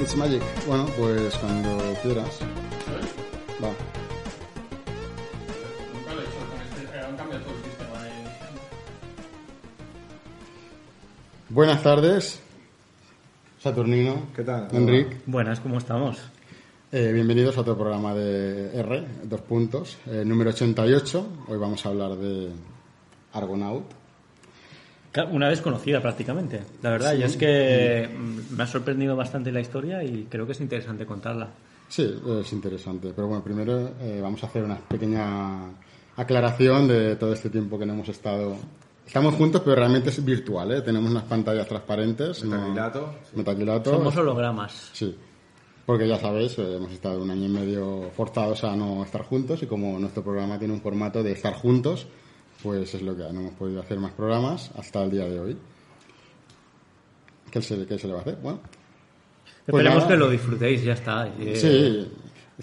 It's magic. Bueno, pues cuando quieras. Va. Nunca lo he hecho con este. Han cambiado todo el sistema. Buenas tardes, Saturnino. ¿Qué tal? Enric. Buenas, ¿cómo estamos? Bienvenidos a otro programa de R, número 88. Hoy vamos a hablar de Argonaut. Una desconocida prácticamente, la verdad, sí, y es que me ha sorprendido bastante la historia y creo que es interesante contarla. Sí, es interesante, pero bueno, primero vamos a hacer una pequeña aclaración de todo este tiempo que no hemos estado... Estamos juntos, pero realmente es virtual, ¿eh? Tenemos unas pantallas transparentes. Metacrilato. Somos hologramas. Sí, porque ya sabéis, hemos estado un año y medio forzados a no estar juntos y como nuestro programa tiene un formato de estar juntos... Pues es lo que no hemos podido hacer más programas hasta el día de hoy. ¿Qué se le va a hacer? Bueno, pues esperemos que lo disfrutéis, ya está. Sí,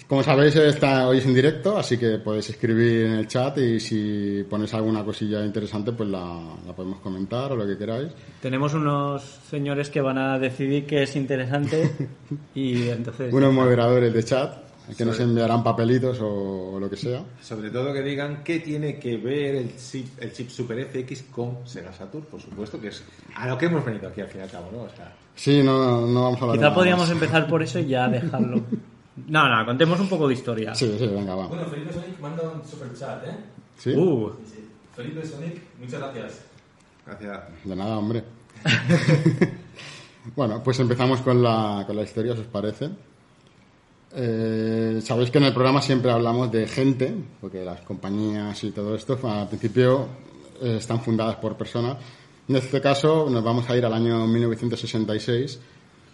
como sabéis, hoy es en directo, así que podéis escribir en el chat y si ponéis alguna cosilla interesante, pues la podemos comentar o lo que queráis. Tenemos unos señores que van a decidir qué es interesante y entonces... Unos moderadores de chat. Que nos enviarán papelitos o lo que sea. Sobre todo que digan qué tiene que ver el chip Super FX con Sega Saturn, por supuesto, que es a lo que hemos venido aquí al fin y al cabo, ¿no? O sea, sí, no vamos a hablar. Quizá podríamos empezar por eso y ya dejarlo. No, contemos un poco de historia. Sí, venga, va. Bueno, Felipe Sonic manda un super chat, ¿eh? Sí. Sí. Felipe Sonic, muchas gracias. Gracias. De nada, hombre. Bueno, pues empezamos con la historia, ¿os parece? Sabéis que en el programa siempre hablamos de gente, porque las compañías y todo esto al principio están fundadas por personas. En este caso nos vamos a ir al año 1966,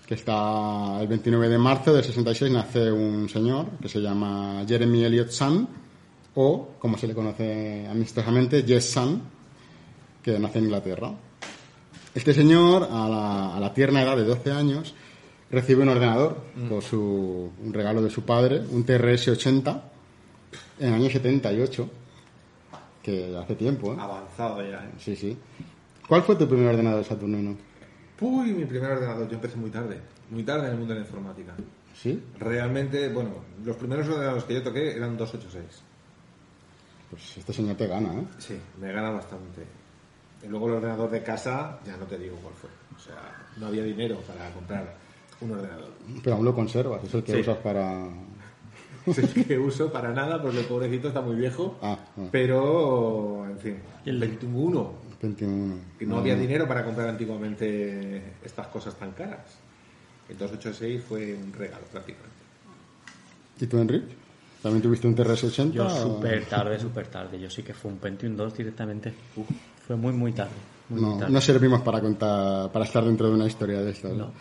que está el 29 de marzo del 66 nace un señor que se llama Jeremy Elliot San, o como se le conoce amistosamente, Jez San, que nace en Inglaterra. Este señor a la tierna edad de 12 años recibe un ordenador por un regalo de su padre, un TRS-80, en el año 78, que hace tiempo, ¿eh? Avanzado ya, ¿eh? Sí. ¿Cuál fue tu primer ordenador, Saturnino? Uy, mi primer ordenador. Yo empecé muy tarde en el mundo de la informática. ¿Sí? Realmente, bueno, los primeros ordenadores que yo toqué eran 286. Pues este señor te gana, ¿eh? Sí, me gana bastante. Y luego el ordenador de casa, ya no te digo cuál fue. O sea, no había dinero para comprar un ordenador. Pero aún lo conservas, es el que usas para... Es el que uso para nada, porque el pobrecito está muy viejo. Ah. Pero, en fin, el 21. Que no había dinero para comprar antiguamente estas cosas tan caras. El 286 fue un regalo, prácticamente. ¿Y tú, Enric? ¿También tuviste un TRS-80? Yo súper tarde. Yo sí que fue un Pentium 2 directamente. Fue muy tarde. Muy tarde. No servimos para estar dentro de una historia de estas. No.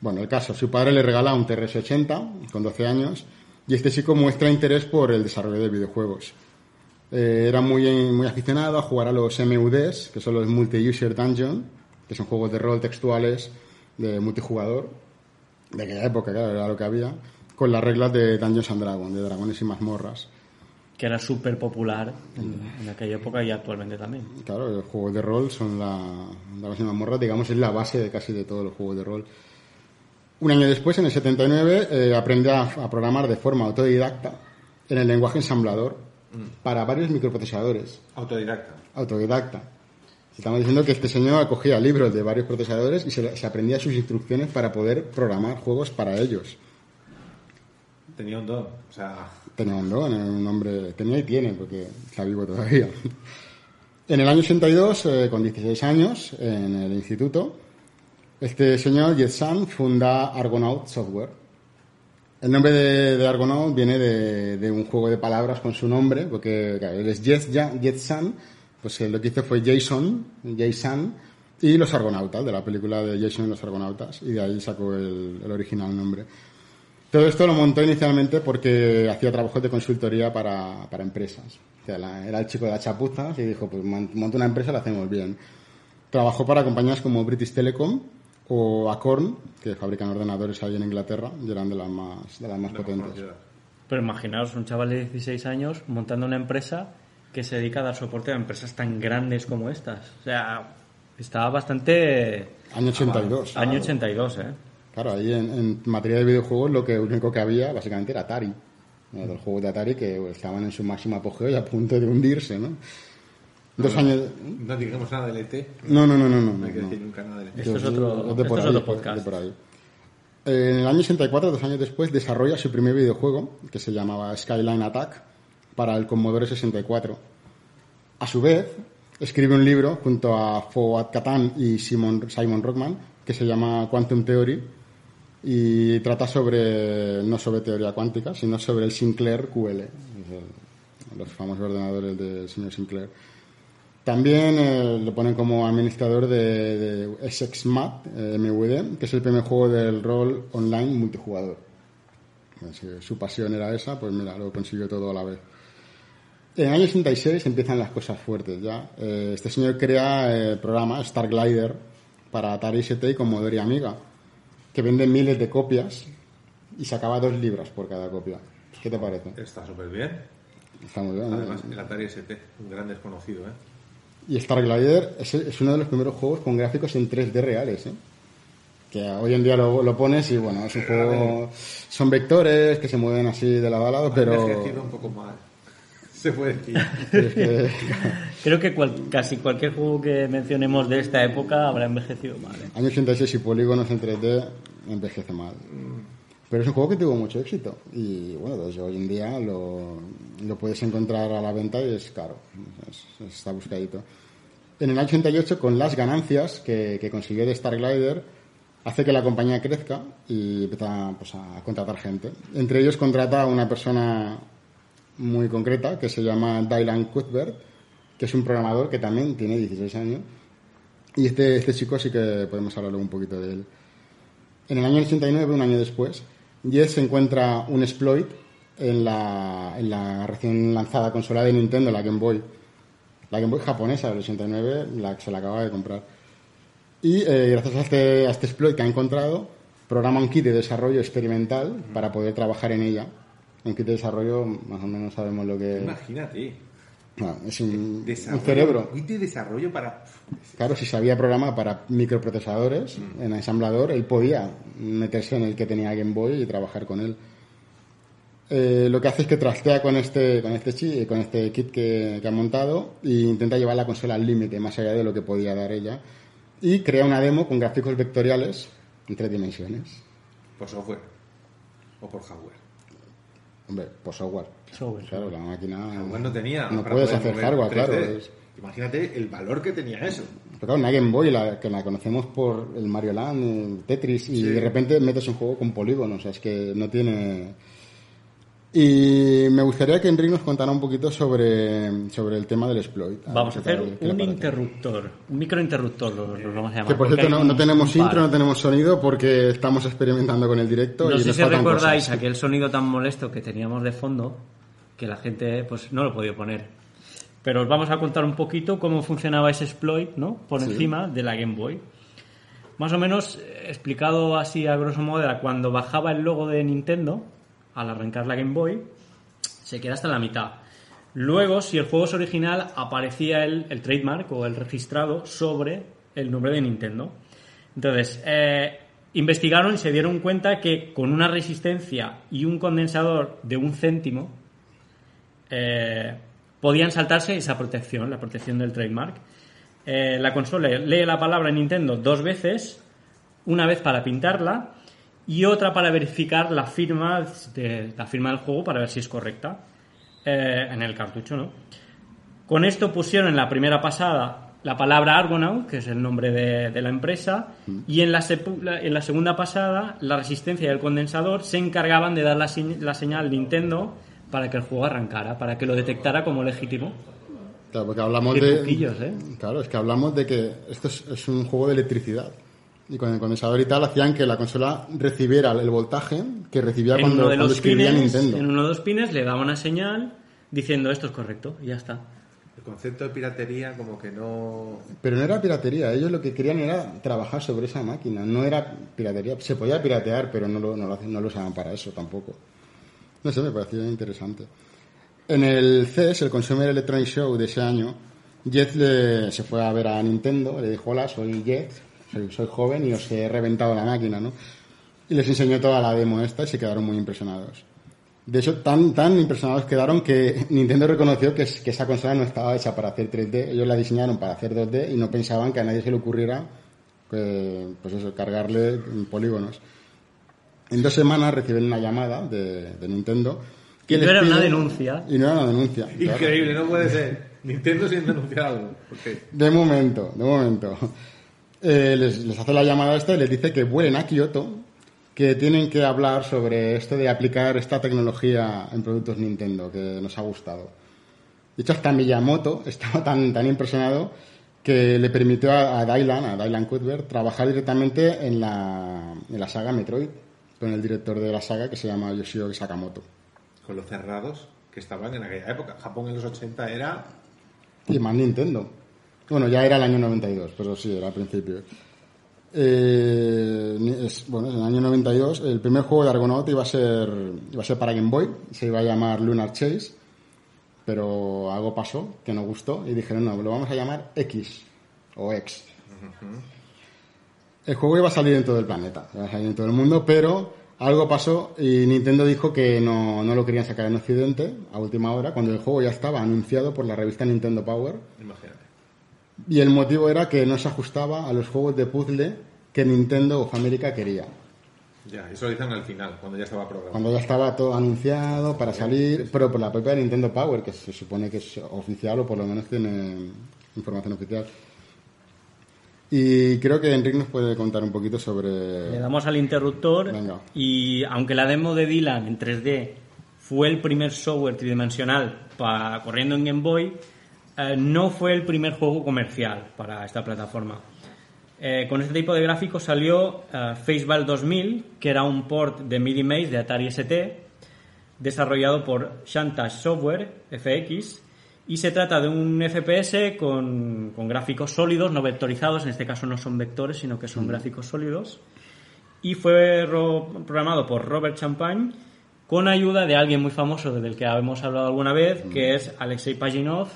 Bueno, el caso, su padre le regala un TRS-80 con 12 años y este chico muestra interés por el desarrollo de videojuegos. Era muy aficionado a jugar a los MUDs, que son los Multi-User Dungeon, que son juegos de rol textuales de multijugador, de aquella época, claro, era lo que había, con las reglas de Dungeons and Dragons, de dragones y mazmorras. Que era súper popular en aquella época y actualmente también. Claro, los juegos de rol son la base de mazmorras, digamos, es la base de casi de todos los juegos de rol. Un año después, en el 79, aprende a programar de forma autodidacta en el lenguaje ensamblador para varios microprocesadores. Autodidacta. Estamos diciendo que este señor cogía libros de varios procesadores y se aprendía sus instrucciones para poder programar juegos para ellos. Tenía un don, o sea... Tenía un don, un hombre... Tenía y tiene, porque está vivo todavía. En el año 82, con 16 años, en el instituto, este señor, Jez San, funda Argonaut Software. El nombre de Argonaut viene de un juego de palabras con su nombre, porque claro, él es Jez San, pues lo que hizo fue Jez San, y los Argonautas, de la película de Jason y los Argonautas, y de ahí sacó el original nombre. Todo esto lo montó inicialmente porque hacía trabajos de consultoría para empresas. O sea, era el chico de las chapuzas y dijo, pues monto una empresa, la hacemos bien. Trabajó para compañías como British Telecom o Acorn, que fabrican ordenadores ahí en Inglaterra y eran de las más potentes. Pero imaginaos un chaval de 16 años montando una empresa que se dedica a dar soporte a empresas tan grandes como estas. O sea, estaba bastante... Año 82. Claro. Año 82, ¿eh? Claro, ahí en materia de videojuegos lo único que había básicamente era Atari. Los juegos de Atari que estaban en su máximo apogeo y a punto de hundirse, ¿no? Dos años... No digamos nada del ET. No. No hay que decir nunca nada del ET. Esto es otro podcast. Por ahí. En el año 64, 2 años después, desarrolla su primer videojuego, que se llamaba Skyline Attack, para el Commodore 64. A su vez, escribe un libro junto a Fouad Catan y Simon Rockman, que se llama Quantum Theory, y trata no sobre teoría cuántica, sino sobre el Sinclair QL, los famosos ordenadores del señor Sinclair. También lo ponen como administrador de SXMAT, MUD, que es el primer juego del rol online multijugador. Si su pasión era esa, pues mira, lo consiguió todo a la vez. En el año 66 empiezan las cosas fuertes ya. Este señor crea el programa Star Glider para Atari ST y Commodore y Amiga, que venden miles de copias y sacaba 2 libras por cada copia. ¿Qué te parece? Está súper bien. Está muy bien. Además, el Atari ST, un gran desconocido, ¿eh? Y Star Glider es uno de los primeros juegos con gráficos en 3D reales, ¿eh? Que hoy en día lo pones y bueno, es un juego... Son vectores que se mueven así de lado a lado, pero... Me ha ejercido un poco mal, se puede decir. Es que... Creo que casi cualquier juego que mencionemos de esta época habrá envejecido mal, ¿eh? Año 86 y polígonos en 3D envejece mal. Pero es un juego que tuvo mucho éxito. Y bueno, desde hoy en día lo puedes encontrar a la venta y es caro. Está buscadito. En el año 88, con las ganancias que consiguió de Star Glider, hace que la compañía crezca y empieza pues, a contratar gente. Entre ellos contrata a una persona muy concreta que se llama Dylan Cuthbert, que es un programador que también tiene 16 años. Y este chico sí que podemos hablar un poquito de él. En el año 89, un año después, Jez se encuentra un exploit en la recién lanzada consola de Nintendo, la Game Boy. La Game Boy japonesa del 89, la que se la acaba de comprar. Y gracias a este exploit que ha encontrado, programa un kit de desarrollo experimental para poder trabajar en ella. Un kit de desarrollo, más o menos sabemos lo que... Imagínate. Bueno, es un cerebro. Un kit de desarrollo para... Claro, si sabía programar para microprocesadores en ensamblador, él podía meterse en el que tenía Game Boy y trabajar con él. Lo que hace es que trastea con este kit que ha montado e intenta llevar la consola al límite, más allá de lo que podía dar ella. Y crea una demo con gráficos vectoriales en 3 dimensiones. ¿Por software o por hardware? Hombre, por software. Claro, la máquina... Hardware no tenía. No puedes hacer hardware, claro. Es... Imagínate el valor que tenía eso. Pero claro, una Game Boy, que la conocemos por el Mario Land, el Tetris, y sí. De repente metes un juego con polígonos, o sea, es que no tiene... Y me gustaría que Enric nos contara un poquito sobre el tema del exploit. Vamos a hacer un interruptor, un microinterruptor, lo vamos a llamar. Que por cierto no tenemos intro, no tenemos sonido porque estamos experimentando con el directo. No sé si recordáis cosas. Aquel sonido tan molesto que teníamos de fondo que la gente pues no lo podía poner. Pero os vamos a contar un poquito cómo funcionaba ese exploit, ¿no? Por encima de la Game Boy. Más o menos explicado así a grosso modo, era cuando bajaba el logo de Nintendo. Al arrancar la Game Boy, se queda hasta la mitad. Luego, si el juego es original, aparecía el trademark o el registrado sobre el nombre de Nintendo. Entonces, investigaron y se dieron cuenta que con una resistencia y un condensador de 1 céntimo podían saltarse esa protección, la protección del trademark. La consola lee la palabra Nintendo 2 veces, una vez para pintarla y otra para verificar la firma del juego para ver si es correcta en el cartucho, ¿no? Con esto pusieron en la primera pasada la palabra Argonaut, que es el nombre de la empresa, y en la segunda pasada la resistencia y el condensador se encargaban de dar la señal Nintendo para que el juego arrancara, para que lo detectara como legítimo. Claro, porque hablamos claro, es que hablamos de que esto es un juego de electricidad. Y con el condensador y tal hacían que la consola recibiera el voltaje que recibía cuando escribía Nintendo. En uno de los pines le daba una señal diciendo esto es correcto y ya está. El concepto de piratería como que no... Pero no era piratería, ellos lo que querían era trabajar sobre esa máquina, no era piratería. Se podía piratear, pero no lo usaban para eso tampoco. No sé, me pareció interesante. En el CES, el Consumer Electronics Show de ese año, Jez se fue a ver a Nintendo, le dijo, hola, soy Jez. Soy joven y os he reventado la máquina, ¿no? Y les enseñó toda la demo esta y se quedaron muy impresionados. De hecho, tan impresionados quedaron que Nintendo reconoció que esa consola no estaba hecha para hacer 3D. Ellos la diseñaron para hacer 2D y no pensaban que a nadie se le ocurriera pues eso, cargarle polígonos. En 2 semanas reciben una llamada de Nintendo. Que les pide... Y no era una denuncia. Increíble, claro. No puede ser. Nintendo sin denunciar algo. Okay. De momento. Les hace la llamada esta y les dice que vuelen a Kioto, que tienen que hablar sobre esto de aplicar esta tecnología en productos Nintendo, que nos ha gustado. De hecho, hasta Miyamoto estaba tan impresionado que le permitió a Dylan Cuthbert trabajar directamente en la saga Metroid, con el director de la saga que se llama Yoshio Sakamoto. Con los cerrados que estaban en aquella época. Japón en los 80 era... Y más Nintendo. Bueno, ya era el año 92, pero sí, era al principio. En el año 92 el primer juego de Argonaut iba a ser para Game Boy, se iba a llamar Lunar Chase, pero algo pasó que no gustó y dijeron, no, lo vamos a llamar X o X. Uh-huh. El juego iba a salir en todo el planeta, iba a salir en todo el mundo, pero algo pasó y Nintendo dijo que no lo querían sacar en Occidente a última hora, cuando el juego ya estaba anunciado por la revista Nintendo Power. Imagínate. Y el motivo era que no se ajustaba a los juegos de puzzle que Nintendo o Famicom quería. Ya, eso lo dicen al final, cuando ya estaba programado. Cuando ya estaba todo anunciado para salir, pero por la propia Nintendo Power, que se supone que es oficial o por lo menos tiene información oficial. Y creo que Enric nos puede contar un poquito sobre... Le damos al interruptor. Venga. Y aunque la demo de Dylan en 3D fue el primer software tridimensional corriendo en Game Boy... no fue el primer juego comercial para esta plataforma. Con este tipo de gráficos salió Faceval 2000, que era un port de MIDI Maze de Atari ST, desarrollado por Shantash Software FX, y se trata de un FPS con gráficos sólidos, no vectorizados, en este caso no son vectores, sino que son gráficos sólidos, y fue programado por Robert Champagne con ayuda de alguien muy famoso del que hemos hablado alguna vez, que es Alexei Pajinov,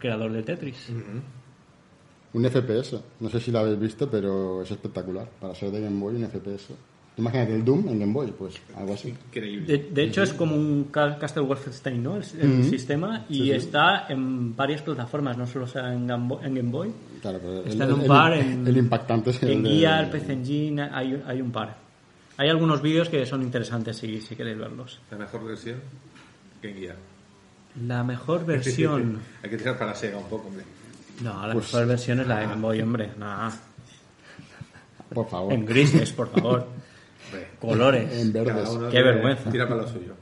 creador de Tetris. Uh-huh. Un FPS, no sé si lo habéis visto, pero es espectacular. Para ser de Game Boy, un FPS. Imagínate el Doom en Game Boy, pues algo así. Increíble. De hecho, es como un Castle Wolfenstein, ¿no? El sistema, y sí. Está en varias plataformas, no solo sea en Game Boy. Claro, pero está en un par. El impactante es en Guía, el PC Engine, hay un par. Hay algunos vídeos que son interesantes si queréis verlos. ¿La mejor versión? ¿Qué guía? La mejor versión... Hay que tirar para Sega un poco, hombre. No, la mejor versión es la de Game Boy, hombre. Nah. Por favor. En grises, por favor. Colores. En verdes. Qué vergüenza. Tira para lo suyo.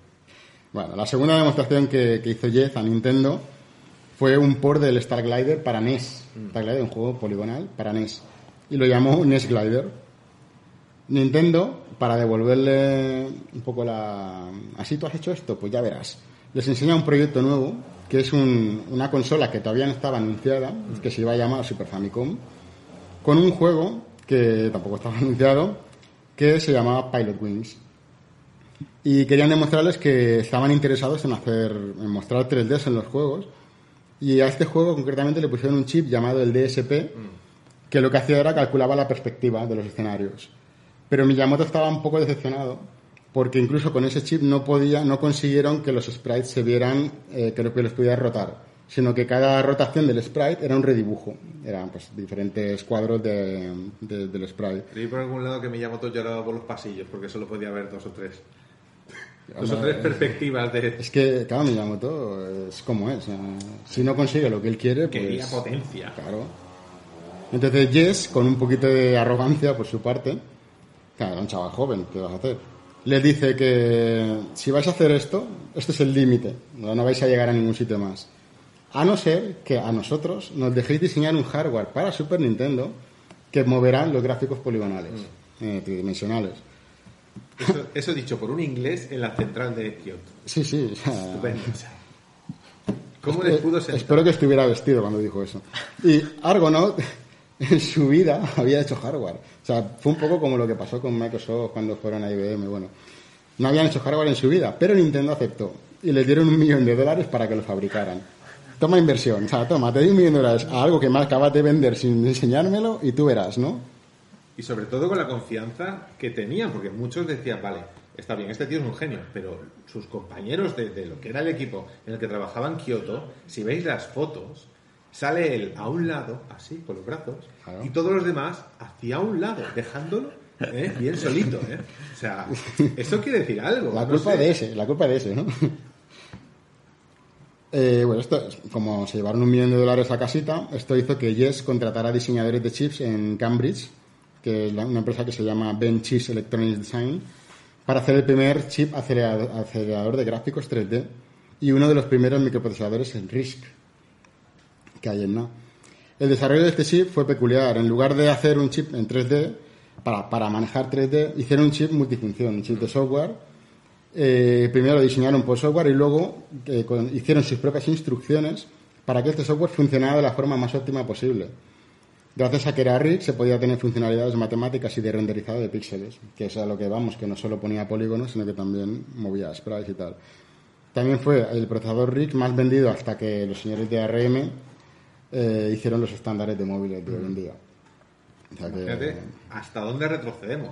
Bueno, la segunda demostración que hizo Jez a Nintendo fue un port del Star Glider para NES. Star Glider, un juego poligonal para NES. Y lo llamó NES Glider. Nintendo, para devolverle un poco así tú has hecho esto, pues ya verás, les enseña un proyecto nuevo, que es una consola que todavía no estaba anunciada, que se iba a llamar Super Famicom, con un juego que tampoco estaba anunciado, que se llamaba Pilot Wings. Y querían demostrarles que estaban interesados en mostrar 3Ds en los juegos, y a este juego concretamente le pusieron un chip llamado el DSP, que lo que hacía era calculaba la perspectiva de los escenarios. Pero Miyamoto estaba un poco decepcionado porque incluso con ese chip no consiguieron que los sprites se vieran, que los pudieran rotar, sino que cada rotación del sprite era un redibujo, eran pues diferentes cuadros del sprite. Leí por algún lado que Miyamoto lloraba por los pasillos porque solo podía ver dos o tres perspectivas de... Es que, claro, Miyamoto es como es, si no consigue lo que él quiere, pues... Quería potencia. Claro. Entonces Jez, con un poquito de arrogancia por su parte, claro, era un chaval joven, ¿qué vas a hacer? Le dice que si vais a hacer esto es el límite, no vais a llegar a ningún sitio más. A no ser que a nosotros nos dejéis diseñar un hardware para Super Nintendo que moverán los gráficos poligonales, tridimensionales. Eso dicho por un inglés en la central de Kyoto. Sí, sí. Estupendo. ¿Cómo les pudo ser? Espero que estuviera vestido cuando dijo eso. Y Argonaut en su vida había hecho hardware. O sea, fue un poco como lo que pasó con Microsoft cuando fueron a IBM. Bueno, no habían hecho hardware en su vida, pero Nintendo aceptó y les dieron $1 millón para que lo fabricaran. Toma inversión, o sea, te doy $1 millón a algo que me acabas de vender sin enseñármelo y tú verás, ¿no? Y sobre todo con la confianza que tenían, porque muchos decían, vale, está bien, este tío es un genio, pero sus compañeros de lo que era el equipo en el que trabajaba en Kyoto, si veis las fotos, sale él a un lado, así, con los brazos, claro, y todos los demás hacia un lado, dejándolo bien solito, ¿eh? O sea, eso quiere decir algo. La culpa de ese, ¿no? Bueno, esto, como se llevaron $1 millón a casita, esto hizo que Jez contratara diseñadores de chips en Cambridge, que es una empresa que se llama Ben Chis Electronics Design, para hacer el primer chip acelerador de gráficos 3D y uno de los primeros microprocesadores en RISC que hay en NA. El desarrollo de este chip fue peculiar. En lugar de hacer un chip en 3D para manejar 3D, hicieron un chip multifunción, un chip de software. Primero lo diseñaron por software y luego hicieron sus propias instrucciones para que este software funcionara de la forma más óptima posible. Gracias a que era RIC se podía tener funcionalidades matemáticas y de renderizado de píxeles, que es a lo que vamos, que no solo ponía polígonos, sino que también movía sprites y tal. También fue el procesador RIC más vendido hasta que los señores de ARM hicieron los estándares de móviles de hoy en día. O sea que, fíjate, ¿hasta dónde retrocedemos?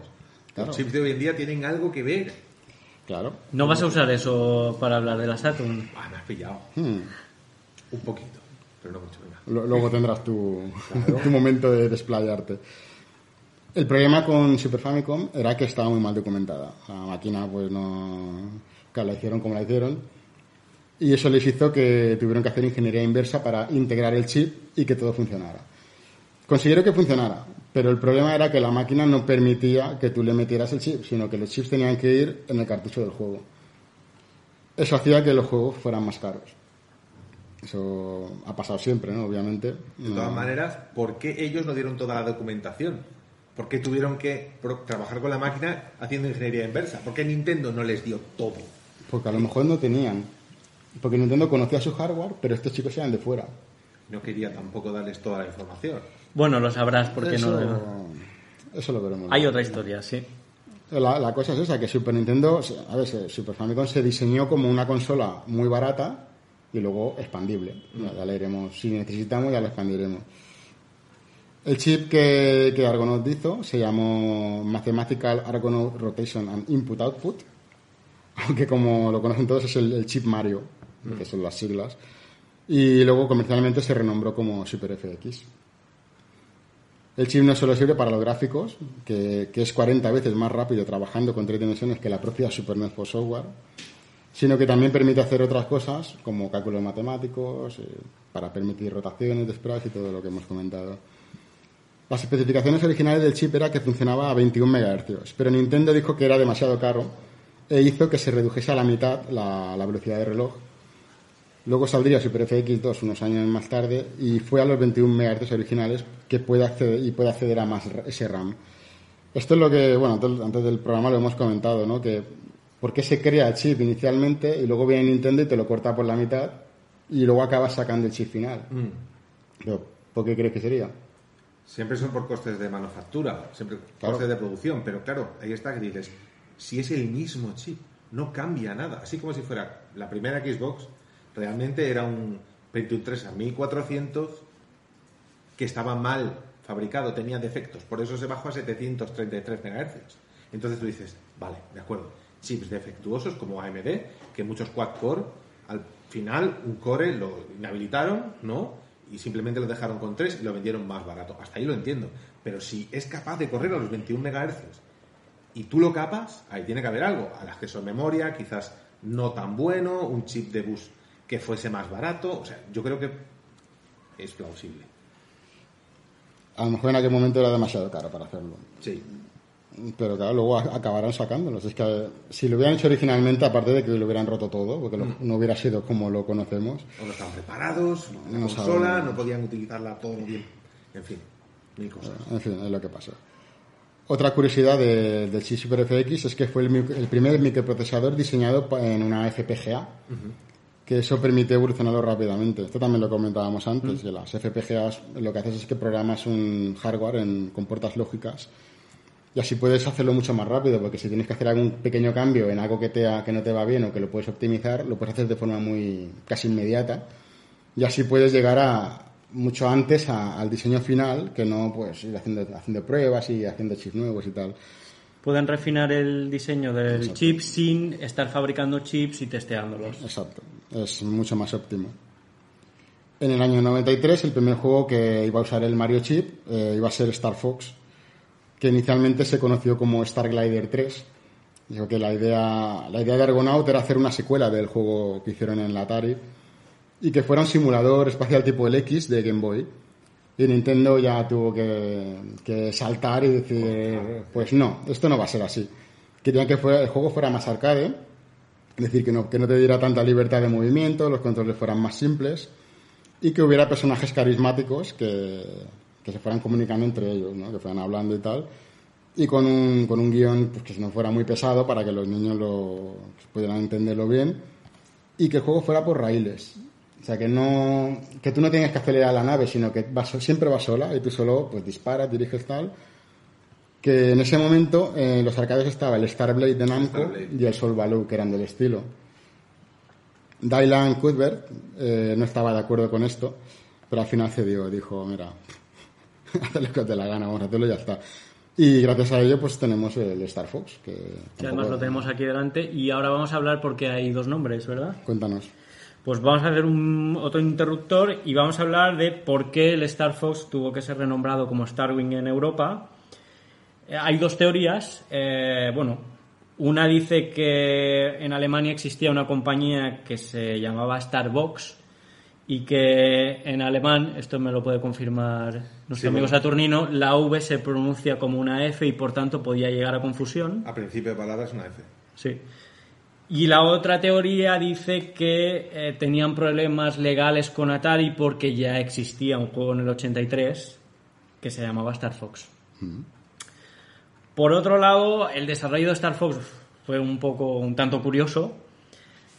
Claro. Los chips de hoy en día tienen algo que ver. Claro. No vas a usar eso para hablar de la Saturn. Ah, me has pillado. Un poquito, pero no mucho. Luego tendrás tu momento de desplayarte. El problema con Super Famicom era que estaba muy mal documentada. La máquina, pues no... Claro, la hicieron como la hicieron. Y eso les hizo que tuvieron que hacer ingeniería inversa para integrar el chip y que todo funcionara. Consiguieron que funcionara, pero el problema era que la máquina no permitía que tú le metieras el chip, sino que los chips tenían que ir en el cartucho del juego. Eso hacía que los juegos fueran más caros. Eso ha pasado siempre, ¿no? Obviamente. De todas maneras, ¿por qué ellos no dieron toda la documentación? ¿Por qué tuvieron que trabajar con la máquina haciendo ingeniería inversa? ¿Por qué Nintendo no les dio todo? Porque a lo mejor no tenían. Porque Nintendo conocía su hardware, pero estos chicos eran de fuera. No quería tampoco darles toda la información. Bueno, lo sabrás porque eso, no. Eso lo veremos. Hay otra historia, sí. La cosa es esa, que Super Nintendo, a veces Super Famicom se diseñó como una consola muy barata y luego expandible. Ya la iremos, si necesitamos ya la expandiremos. El chip que Argonaut hizo se llamó Mathematical Argonaut Rotation and Input Output, aunque como lo conocen todos es el chip Mario, que son las siglas, y luego comercialmente se renombró como Super FX. El chip no solo sirve para los gráficos, que es 40 veces más rápido trabajando con 3 dimensiones que la propia Super Nintendo Software, sino que también permite hacer otras cosas como cálculos matemáticos, para permitir rotaciones de sprites y todo lo que hemos comentado. Las especificaciones originales del chip era que funcionaba a 21 MHz, pero Nintendo dijo que era demasiado caro e hizo que se redujese a la mitad la velocidad de reloj. Luego saldría Super FX 2 unos años más tarde y fue a los 21 MHz originales que puede acceder a más ese RAM. Esto es lo que, bueno, antes del programa lo hemos comentado, ¿no? Que por qué se crea el chip inicialmente y luego viene Nintendo y te lo corta por la mitad y luego acabas sacando el chip final. Pero, ¿por qué crees que sería? Siempre son por costes de manufactura, siempre claro. Costes de producción, pero claro, ahí está que dices, si es el mismo chip, no cambia nada, así como si fuera la primera Xbox. Realmente era un Pentium 3-1400 que estaba mal fabricado, tenía defectos, por eso se bajó a 733 MHz. Entonces tú dices, vale, de acuerdo, chips defectuosos como AMD, que muchos quad core, al final un core lo inhabilitaron, ¿no? Y simplemente lo dejaron con 3 y lo vendieron más barato. Hasta ahí lo entiendo. Pero si es capaz de correr a los 21 MHz y tú lo capas, ahí tiene que haber algo. Al acceso a memoria, quizás no tan bueno, un chip de bus que fuese más barato. O sea, yo creo que es plausible. A lo mejor en aquel momento era demasiado caro para hacerlo. Sí. Pero claro, luego acabarán sacándolos. Es que si lo hubieran hecho originalmente, aparte de que lo hubieran roto todo, porque no hubiera sido como lo conocemos. O no estaban preparados, no consola, no podían utilizarla todo bien. En fin, mil cosas. En fin, es lo que pasa. Otra curiosidad del Super FX es que fue el primer microprocesador diseñado en una FPGA, que eso permite evolucionarlo rápidamente. Esto también lo comentábamos antes, que las FPGAs lo que haces es que programas un hardware con puertas lógicas. Y así puedes hacerlo mucho más rápido, porque si tienes que hacer algún pequeño cambio en algo que no te va bien o que lo puedes optimizar, lo puedes hacer de forma muy casi inmediata. Y así puedes llegar mucho antes al diseño final, que no pues ir haciendo pruebas y haciendo chips nuevos y tal. Pueden refinar el diseño del chip sin estar fabricando chips y testeándolos. Exacto, es mucho más óptimo. En el año 93, el primer juego que iba a usar el Mario Chip iba a ser Star Fox, que inicialmente se conoció como Star Glider 3. Digo que la idea de Argonaut era hacer una secuela del juego que hicieron en la Atari y que fuera un simulador espacial tipo el X de Game Boy. Y Nintendo ya tuvo que saltar y decir, pues no, esto no va a ser así. Querían que el juego fuera más arcade, es decir, que no te diera tanta libertad de movimiento, los controles fueran más simples y que hubiera personajes carismáticos que se fueran comunicando entre ellos, ¿no? Que fueran hablando y tal, y con un guión pues, que no fuera muy pesado para que los niños pudieran entenderlo bien, y que el juego fuera por raíles, o sea que tú no tienes que acelerar la nave, sino que siempre va sola y tú solo pues disparas, diriges tal. Que en ese momento en los arcades estaba el Starblade de Namco y el Sol Baloo, que eran del estilo. Dylan Cuthbert no estaba de acuerdo con esto, pero al final cedió, dijo, mira, hazle lo que te la gana, vamos a hacerlo y ya está. Y gracias a ello pues tenemos el Star Fox, que además lo tenemos aquí delante. Y ahora vamos a hablar porque hay dos nombres, ¿verdad? Cuéntanos. Pues vamos a hacer otro interruptor y vamos a hablar de por qué el Star Fox tuvo que ser renombrado como Starwing en Europa. Hay dos teorías. Una dice que en Alemania existía una compañía que se llamaba Starbox y que en alemán, esto me lo puede confirmar nuestro amigo Saturnino, la V se pronuncia como una F y por tanto podía llegar a confusión. A principio de palabras una F. Sí. Y la otra teoría dice que tenían problemas legales con Atari porque ya existía un juego en el 83 que se llamaba Star Fox. Mm. Por otro lado, el desarrollo de Star Fox fue un tanto curioso.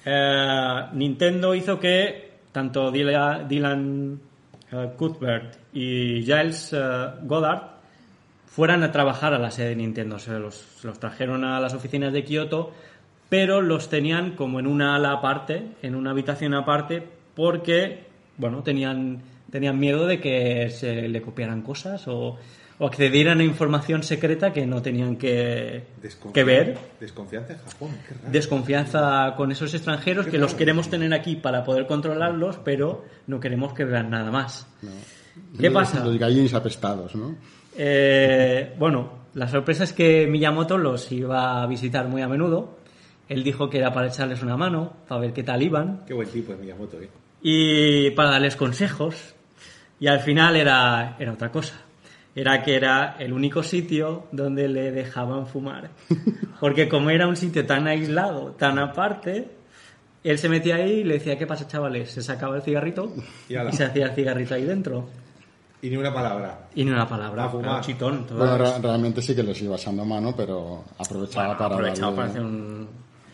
Nintendo hizo que tanto Dylan Cuthbert y Giles Goddard fueran a trabajar a la sede de Nintendo. Se los trajeron a las oficinas de Kioto, pero los tenían como en una ala aparte, en una habitación aparte, porque tenían miedo de que se le copiaran cosas o accedieran a información secreta que no tenían que ver. Desconfianza en Japón, qué raro. Desconfianza con esos extranjeros que los queremos tener aquí para poder controlarlos, pero no queremos que vean nada más. No. ¿Qué pasa? Los gallinos apestados, ¿no? La sorpresa es que Miyamoto los iba a visitar muy a menudo. Él dijo que era para echarles una mano, para ver qué tal iban. Qué buen tipo es Miyamoto, ¿eh? Y para darles consejos. Y al final era otra cosa. Era que era el único sitio donde le dejaban fumar. Porque como era un sitio tan aislado, tan aparte, él se metía ahí y le decía, ¿qué pasa, chavales? Se sacaba el cigarrito y se hacía el cigarrito ahí dentro. Y ni una palabra. Un chitón. Realmente sí que les iba echando mano, pero aprovechaba para hacer un...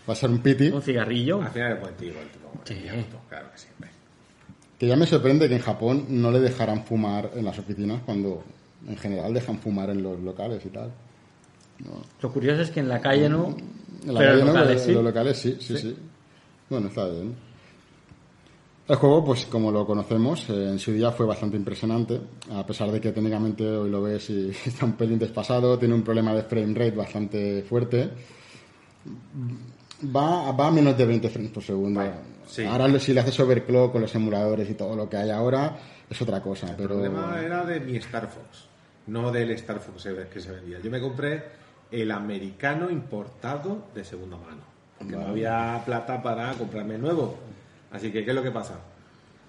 Va a ser un piti. Un cigarrillo. Al final claro que siempre. Que ya me sorprende que en Japón no le dejaran fumar en las oficinas cuando... En general dejan fumar en los locales y tal. No. Lo curioso es que en la calle no, en la calle no, pero en los locales sí. Bueno, está bien. El juego, pues como lo conocemos, en su día fue bastante impresionante, a pesar de que técnicamente hoy lo ves y está un pelín desfasado, tiene un problema de frame rate bastante fuerte. Va a menos de 20 frames por segundo. Vale, sí. Ahora si le haces overclock con los emuladores y todo lo que hay ahora, es otra cosa. El problema era de mi Star Fox, no del Star Fox que se vendía. Yo me compré el americano importado de segunda mano, porque no había plata para comprarme el nuevo. Así que, ¿qué es lo que pasa?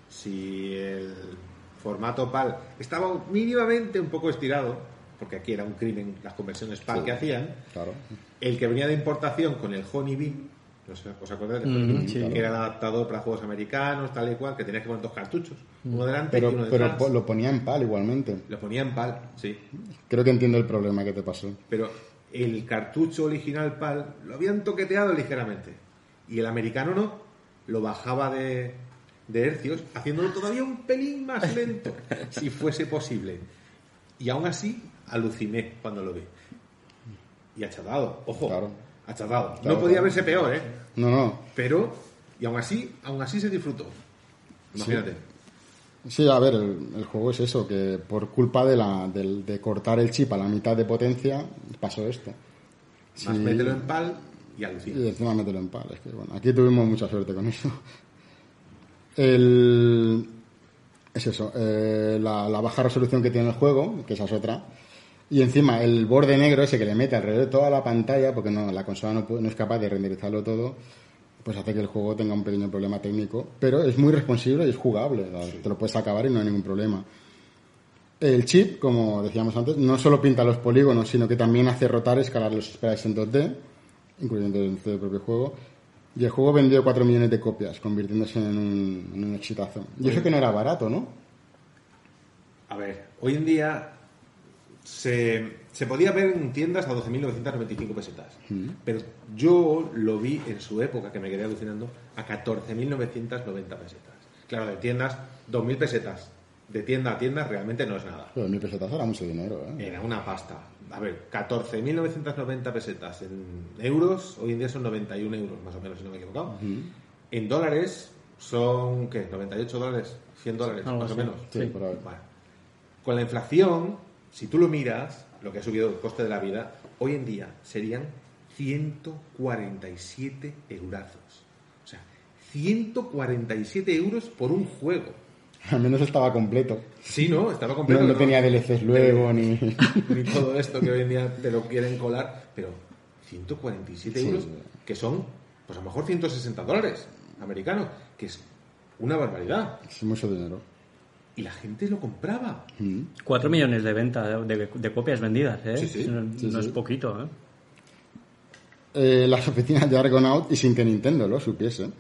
Si el formato PAL estaba mínimamente un poco estirado, porque aquí era un crimen las conversiones PAL, sí, que hacían, claro, el que venía de importación con el Honey Bee, no sé, ¿os acordáis? Mm-hmm, sí, que claro, era el adaptador para juegos americanos, tal y cual, que tenías que poner dos cartuchos, uno delante y uno detrás. Pero lo ponía en PAL igualmente. Lo ponía en PAL, sí. Creo que entiendo el problema que te pasó. Pero el cartucho original PAL lo habían toqueteado ligeramente, y el americano no. Lo bajaba de hercios, haciéndolo todavía un pelín más lento, si fuese posible. Y aún así, aluciné cuando lo vi. Y achatado, ojo, claro, achatado. Claro, no podía verse peor, ¿eh? No, no. Pero, y aún así se disfrutó. Imagínate. Sí, a ver, el juego es eso, que por culpa de cortar el chip a la mitad de potencia, pasó esto. Más sí, mételo en PAL... Y encima mételo en PAL. Es que, bueno, aquí tuvimos mucha suerte con eso. Es eso, la baja resolución que tiene el juego, que esa es otra. Y encima el borde negro ese que le mete alrededor de toda la pantalla, porque no, la consola no es capaz de renderizarlo todo, pues hace que el juego tenga un pequeño problema técnico. Pero es muy responsivo y es jugable. Sí. Te lo puedes acabar y no hay ningún problema. El chip, como decíamos antes, no solo pinta los polígonos, sprites, sino que también hace rotar y escalar los sprites en 2D. Incluyendo el propio juego, y el juego vendió 4 millones de copias, convirtiéndose en un exitazo. Y eso que no era barato, ¿no? A ver, hoy en día se podía ver en tiendas a 12.995 pesetas, pero yo lo vi en su época, que me quedé alucinando, a 14.990 pesetas. Claro, de tiendas, 2.000 pesetas. De tienda a tienda realmente no es nada. Pero 1.000 pesetas era mucho dinero, ¿eh? Era una pasta. A ver, 14.990 pesetas en euros, hoy en día son 91 euros, más o menos, si no me he equivocado. Uh-huh. En dólares son, ¿qué? ¿98 dólares? ¿100 dólares? No, más o menos. Sí, por ahí. Vale. Con la inflación, si tú lo miras, lo que ha subido el coste de la vida, hoy en día serían 147 eurazos. O sea, 147 euros por un juego. Al menos estaba completo. Sí, ¿no? Estaba completo. No tenía DLCs luego, ni todo esto que hoy en día te lo quieren colar. Pero 147 euros, que son, pues a lo mejor $160 americanos, que es una barbaridad. Es mucho dinero. Y la gente lo compraba. 4 millones de ventas, de copias vendidas, ¿eh? Sí, sí. No es poquito, ¿eh? Las oficinas de Argonaut, y sin que Nintendo lo supiese,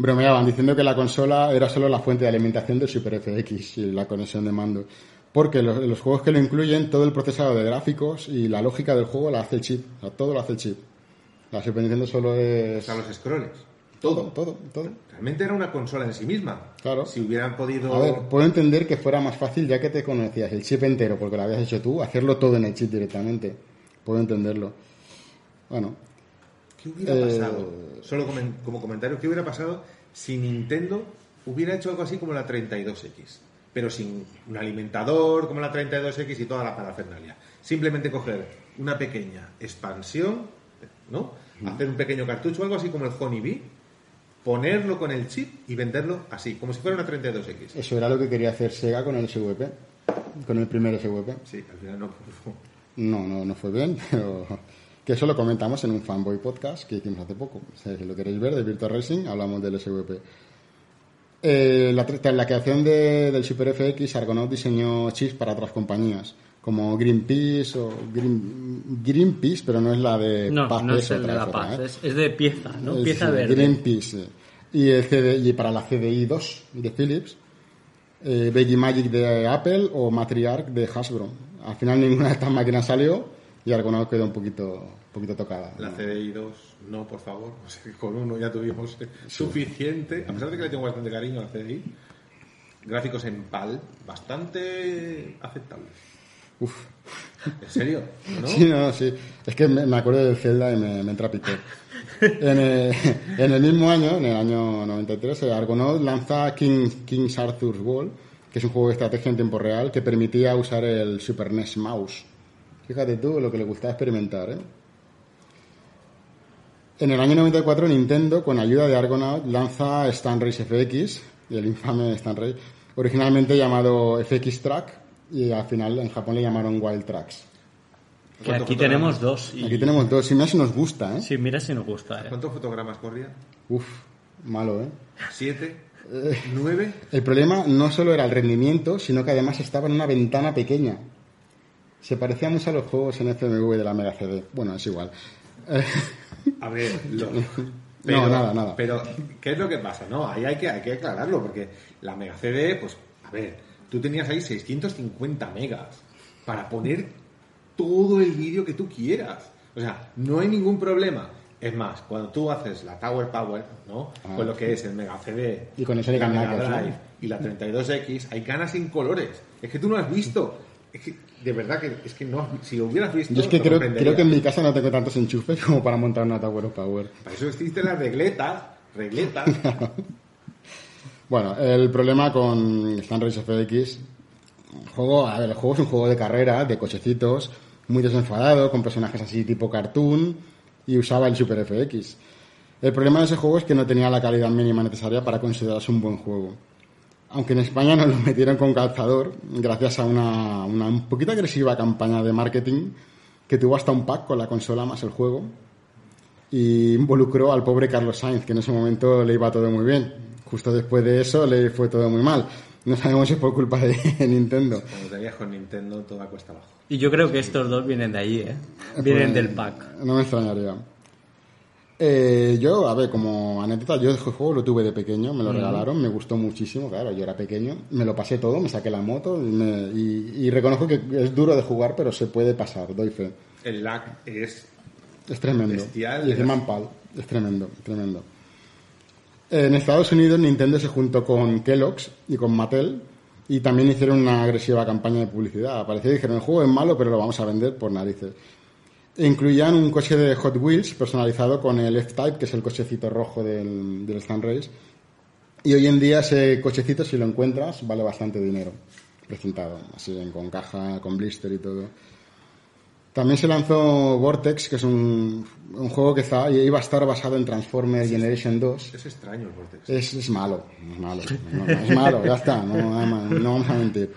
bromeaban diciendo que la consola era solo la fuente de alimentación del Super FX y la conexión de mando, porque los juegos que lo incluyen, todo el procesado de gráficos y la lógica del juego la hace el chip, o sea, todo lo hace el chip. La Super Nintendo solo es... O sea, los scrolls. Todo. Realmente era una consola en sí misma. Claro. Si hubieran podido... A ver, puedo entender que fuera más fácil ya que te conocías el chip entero, porque lo habías hecho tú, hacerlo todo en el chip directamente. Puedo entenderlo. Bueno... ¿Qué hubiera pasado? Solo como comentario, ¿qué hubiera pasado si Nintendo hubiera hecho algo así como la 32X? Pero sin un alimentador como la 32X y toda la parafernalia. Simplemente coger una pequeña expansión, ¿no? Hacer un pequeño cartucho, algo así como el Honey Bee, ponerlo con el chip y venderlo así, como si fuera una 32X. Eso era lo que quería hacer Sega con el SVP, con el primer SVP. Sí, al final no fue. No fue bien, pero... Que eso lo comentamos en un Fanboy Podcast que hicimos hace poco. Si lo queréis ver, de Virtua Racing, hablamos del SVP. Tras la creación del Super FX, Argonaut diseñó chips para otras compañías, como Greenpeace o Greenpeace, pero no es la de Paz. No es de la Paz, es de pieza, ¿no? Pieza verde. Greenpeace. Y para la CDI 2 de Philips, Veggie Magic de Apple o Matriarch de Hasbro. Al final ninguna de estas máquinas salió. Y Argonaut quedó un poquito tocada. La CDI 2, no, por favor. O sea, con uno ya tuvimos suficiente. A pesar de que le tengo bastante cariño a la CDI, gráficos en PAL bastante aceptables. Uf. ¿En serio? ¿No? Sí, no, sí. Es que me acuerdo del Zelda y me entra picor. En el mismo año, en el año 93, Argonaut lanza King's Arthur's World, que es un juego de estrategia en tiempo real que permitía usar el Super NES Mouse. Fíjate tú lo que le gustaba experimentar, ¿eh? En el año 94, Nintendo, con ayuda de Argonaut, lanza Stan Race FX, el infame Stan Race, originalmente llamado FX Track, y al final en Japón le llamaron Wild Tracks. Que aquí tenemos dos. Y... Aquí tenemos dos, si mira si nos gusta, ¿eh? Sí, mira si nos gusta. ¿Cuántos fotogramas corría? Uf, malo, ¿eh? 7... 9. El problema no solo era el rendimiento, sino que además estaba en una ventana pequeña. Se parecía mucho a los juegos en FMV de la Mega CD. Bueno, es igual. A ver, pero, no, nada. Pero, ¿qué es lo que pasa? No, ahí hay que aclararlo, porque la Mega CD, pues, a ver, tú tenías ahí 650 megas para poner todo el vídeo que tú quieras. O sea, no hay ningún problema. Es más, cuando tú haces la Tower, ¿no? Con lo que es el Mega CD y con eso le ganas Mega Drive, ¿no? Y la 32X, hay ganas sin colores. Es que tú no has visto. Es que, de verdad que es que no, si lo hubieras visto. Yo es que creo que en mi casa no tengo tantos enchufes como para montar una Tower of Power. Para eso existen las regletas. Bueno, el problema con Star Race FX, el juego es un juego de carrera, de cochecitos, muy desenfadado, con personajes así tipo cartoon. Y usaba el Super FX. El problema de ese juego es que no tenía la calidad mínima necesaria para considerarse un buen juego. Aunque en España nos lo metieron con calzador, gracias a una un poquito agresiva campaña de marketing que tuvo hasta un pack con la consola más el juego, y involucró al pobre Carlos Sainz, que en ese momento le iba todo muy bien. Justo después de eso le fue todo muy mal. No sabemos si es por culpa de Nintendo. Cuando te viajas con Nintendo, todo cuesta abajo. Y yo creo que estos dos vienen de allí, ¿eh? Vienen del pack. No me extrañaría. Yo, a ver, como anécdota, yo el juego lo tuve de pequeño, me lo regalaron, me gustó muchísimo, claro, yo era pequeño, me lo pasé todo, me saqué la moto y reconozco que es duro de jugar, pero se puede pasar, doy fe. El lag es tremendo. Bestial. Y encima en PAL, es tremendo. En Estados Unidos, Nintendo se juntó con Kellogg's y con Mattel y también hicieron una agresiva campaña de publicidad. Apareció y dijeron, el juego es malo, pero lo vamos a vender por narices. E incluían un coche de Hot Wheels personalizado con el F-Type, que es el cochecito rojo del Star Race. Y hoy en día ese cochecito, si lo encuentras, vale bastante dinero. Presentado, así, con caja, con blister y todo. También se lanzó Vortex, que es un juego que iba a estar basado en Transformers Generation 2. Es extraño el Vortex. Es malo, ya está, no vamos a mentir.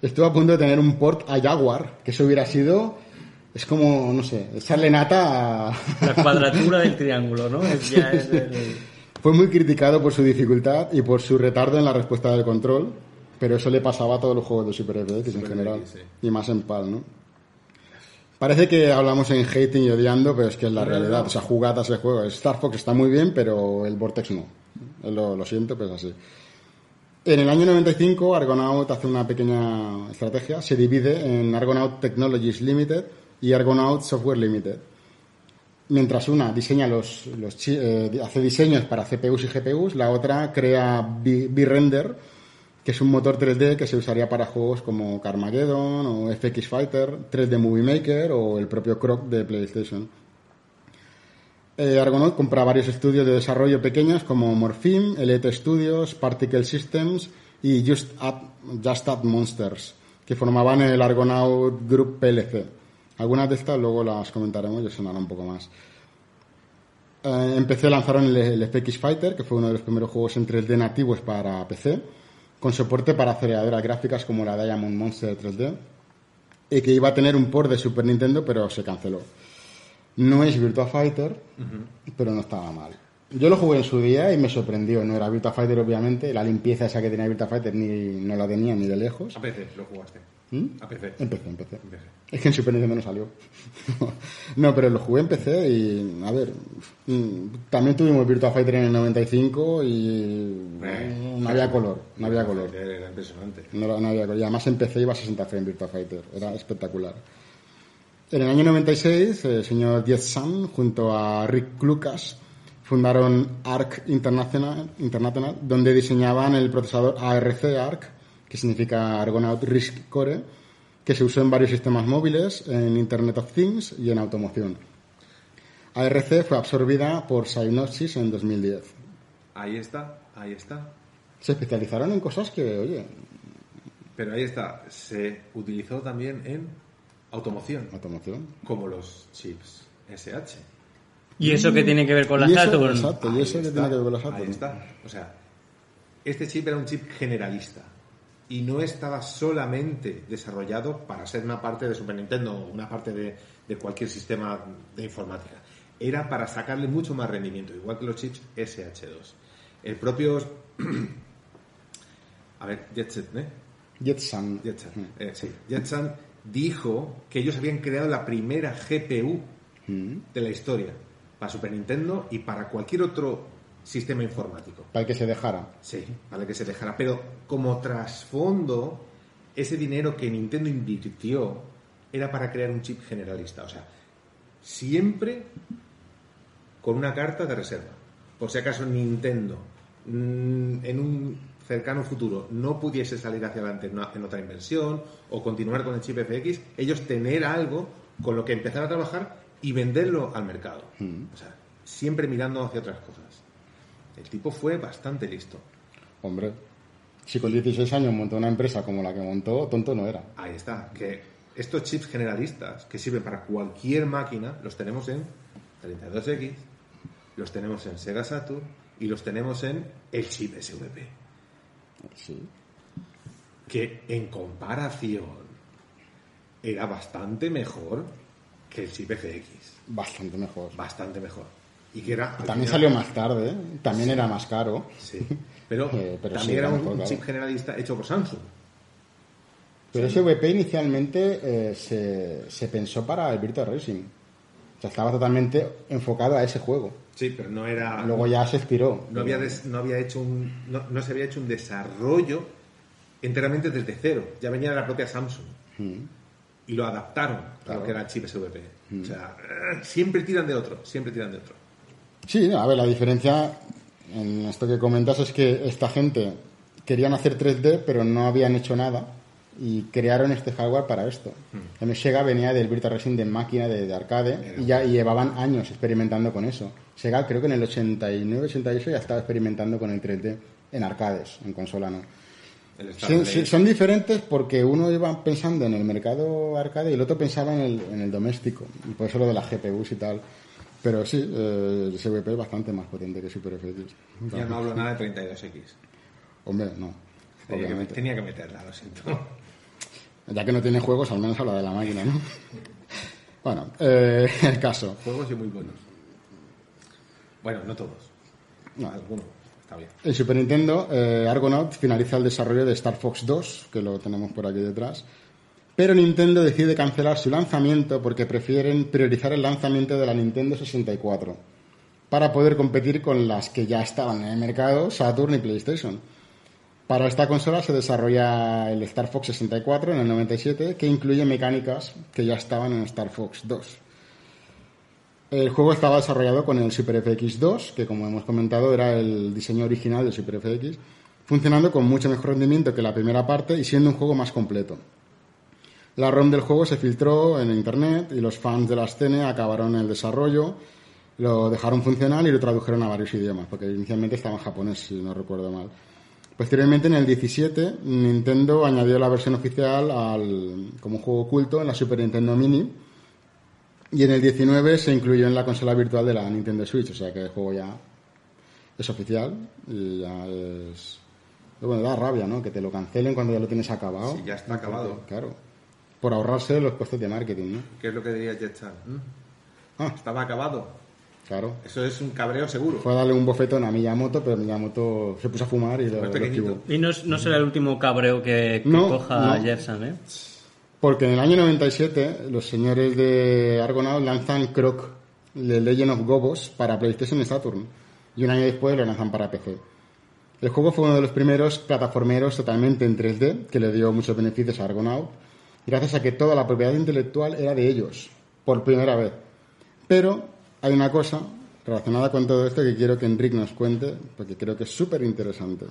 Estuvo a punto de tener un port a Jaguar, que eso hubiera sido... Es como, no sé, echarle nata a... La cuadratura del triángulo, ¿no? Fue muy criticado por su dificultad y por su retardo en la respuesta del control, pero eso le pasaba a todos los juegos de Super FX en general, sí. Y más en PAL, ¿no? Parece que hablamos en hating y odiando, pero es que es la realidad. No. O sea, jugad a ese juego. Star Fox está muy bien, pero el Vortex no. Lo siento, pero es así. En el año 95, Argonaut hace una pequeña estrategia. Se divide en Argonaut Technologies Limited y Argonaut Software Limited. Mientras una diseña hace diseños para CPUs y GPUs, la otra crea V-Render, que es un motor 3D que se usaría para juegos como Carmageddon o FX Fighter, 3D Movie Maker o el propio Croc de PlayStation. Argonaut compra varios estudios de desarrollo pequeños como Morpheme, Elite Studios, Particle Systems y Just Add Monsters, que formaban el Argonaut Group PLC. Algunas de estas luego las comentaremos y os sonará un poco más. En PC lanzaron el FX Fighter, que fue uno de los primeros juegos en 3D nativos para PC, con soporte para aceleradoras gráficas como la Diamond Monster 3D, y que iba a tener un port de Super Nintendo, pero se canceló. No es Virtua Fighter, pero no estaba mal. Yo lo jugué en su día y me sorprendió. No era Virtua Fighter, obviamente, la limpieza esa que tenía Virtua Fighter no la tenía ni de lejos. A PC lo jugaste. A PC. Empecé. Es que en Super Nintendo no salió. No, pero lo jugué en PC y, a ver, también tuvimos Virtua Fighter en el 95 y no había color. Era impresionante. No había color. Y además en PC iba a 60 frames Virtua Fighter. Era espectacular. En el año 96, el señor Jez San, junto a Rick Lucas, fundaron ARC International, donde diseñaban el procesador ARC ARC, que significa Argonaut RISC Core, que se usó en varios sistemas móviles, en Internet of Things y en automoción. ARC fue absorbida por Synopsys en 2010. Ahí está, ahí está. Se especializaron en cosas que, oye... Pero ahí está, se utilizó también en automoción. Automoción. Como los chips SH. ¿Y eso qué tiene que ver con la Saturn? Exacto, ¿y eso qué tiene que ver con la Saturn? Ahí está. O sea, este chip era un chip generalista y no estaba solamente desarrollado para ser una parte de Super Nintendo o una parte de cualquier sistema de informática. Era para sacarle mucho más rendimiento, igual que los chips SH2. El propio... A ver, Jez San dijo que ellos habían creado la primera GPU de la historia para Super Nintendo y para cualquier otro sistema informático. Para que se dejara. Sí, para que se dejara. Pero como trasfondo, ese dinero que Nintendo invirtió era para crear un chip generalista. O sea, siempre con una carta de reserva. Por si acaso Nintendo en un cercano futuro no pudiese salir hacia adelante en otra inversión o continuar con el chip FX, ellos tener algo con lo que empezar a trabajar y venderlo al mercado. O sea, siempre mirando hacia otras cosas. El tipo fue bastante listo. Hombre, si con 16 años montó una empresa como la que montó, tonto no era. Ahí está, que estos chips generalistas que sirven para cualquier máquina los tenemos en 32X, los tenemos en Sega Saturn y los tenemos en el chip SVP. Sí. Que en comparación era bastante mejor que el chip FX. Bastante mejor. Bastante mejor. Y que era, también salió más tarde, ¿eh? También sí. Era más caro. Sí. Pero también sí, era un chip generalista hecho por Samsung. Pero sí. SVP inicialmente se pensó para el Virtua Racing. O sea, estaba totalmente enfocado a ese juego. Sí, pero no era... Luego ya se expiró. No se había hecho un desarrollo enteramente desde cero. Ya venía de la propia Samsung. Y lo adaptaron a lo que era el chip SVP. O sea, siempre tiran de otro. Sí, no, a ver, la diferencia en esto que comentas es que esta gente querían hacer 3D, pero no habían hecho nada. Y crearon este hardware para esto. Sega venía del Virtua Racing de máquina, de arcade, y ya llevaban años experimentando con eso. Sega creo que en el 89-88 ya estaba experimentando con el 3D en arcades, en consola no. Son diferentes porque uno iba pensando en el mercado arcade y el otro pensaba en el doméstico, y por eso lo de las GPUs y tal. Pero sí, el SVP es bastante más potente que Super FX. Ya no hablo nada de 32X. Hombre, no. Obviamente. Tenía que meterla, lo siento. Ya que no tiene juegos, al menos habla de la máquina, ¿no? Bueno, el caso. Juegos y muy buenos. Bueno, no todos. No. Alguno, está bien. El Super Nintendo, Argonaut, finaliza el desarrollo de Star Fox 2, que lo tenemos por aquí detrás. Pero Nintendo decide cancelar su lanzamiento porque prefieren priorizar el lanzamiento de la Nintendo 64 para poder competir con las que ya estaban en el mercado, Saturn y PlayStation. Para esta consola se desarrolla el Star Fox 64 en el 97, que incluye mecánicas que ya estaban en Star Fox 2. El juego estaba desarrollado con el Super FX 2, que como hemos comentado era el diseño original del Super FX, funcionando con mucho mejor rendimiento que la primera parte y siendo un juego más completo. La ROM del juego se filtró en internet y los fans de la escena acabaron el desarrollo, lo dejaron funcional y lo tradujeron a varios idiomas, porque inicialmente estaba en japonés, si no recuerdo mal. Posteriormente, en el 17, Nintendo añadió la versión oficial como un juego oculto en la Super Nintendo Mini, y en el 19 se incluyó en la consola virtual de la Nintendo Switch, o sea que el juego ya es oficial y ya es... Bueno, da rabia, ¿no? Que te lo cancelen cuando ya lo tienes acabado. Sí, ya está acabado. Claro, por ahorrarse los costes de marketing, ¿no? ¿Qué es lo que diría Jez San? Estaba acabado. Claro. Eso es un cabreo seguro. Fue a darle un bofetón a Miyamoto, pero Miyamoto se puso a fumar y lo esquivó. Y no será el último cabreo que coja Jez San, ¿eh? Porque en el año 97 los señores de Argonaut lanzan Croc, The Legend of Gobos, para PlayStation y Saturn. Y un año después lo lanzan para PC. El juego fue uno de los primeros plataformeros totalmente en 3D, que le dio muchos beneficios a Argonaut, gracias a que toda la propiedad intelectual era de ellos, por primera vez. Pero... hay una cosa, relacionada con todo esto que quiero que Enric nos cuente, porque creo que es súper interesante.